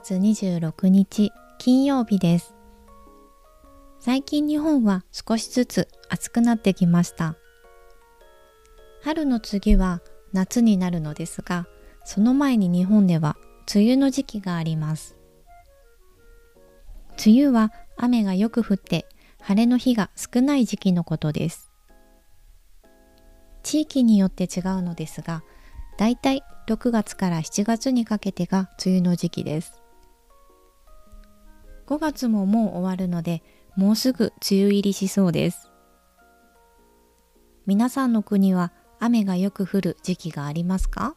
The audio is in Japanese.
月26日金曜日です。最近日本は少しずつ暑くなってきました。春の次は夏になるのですが、その前に日本では梅雨の時期があります。梅雨は雨がよく降って晴れの日が少ない時期のことです。地域によって違うのですが、だいたい6月から7月にかけてが梅雨の時期です。5月ももう終わるので、もうすぐ梅雨入りしそうです。皆さんの国は雨がよく降る時期がありますか？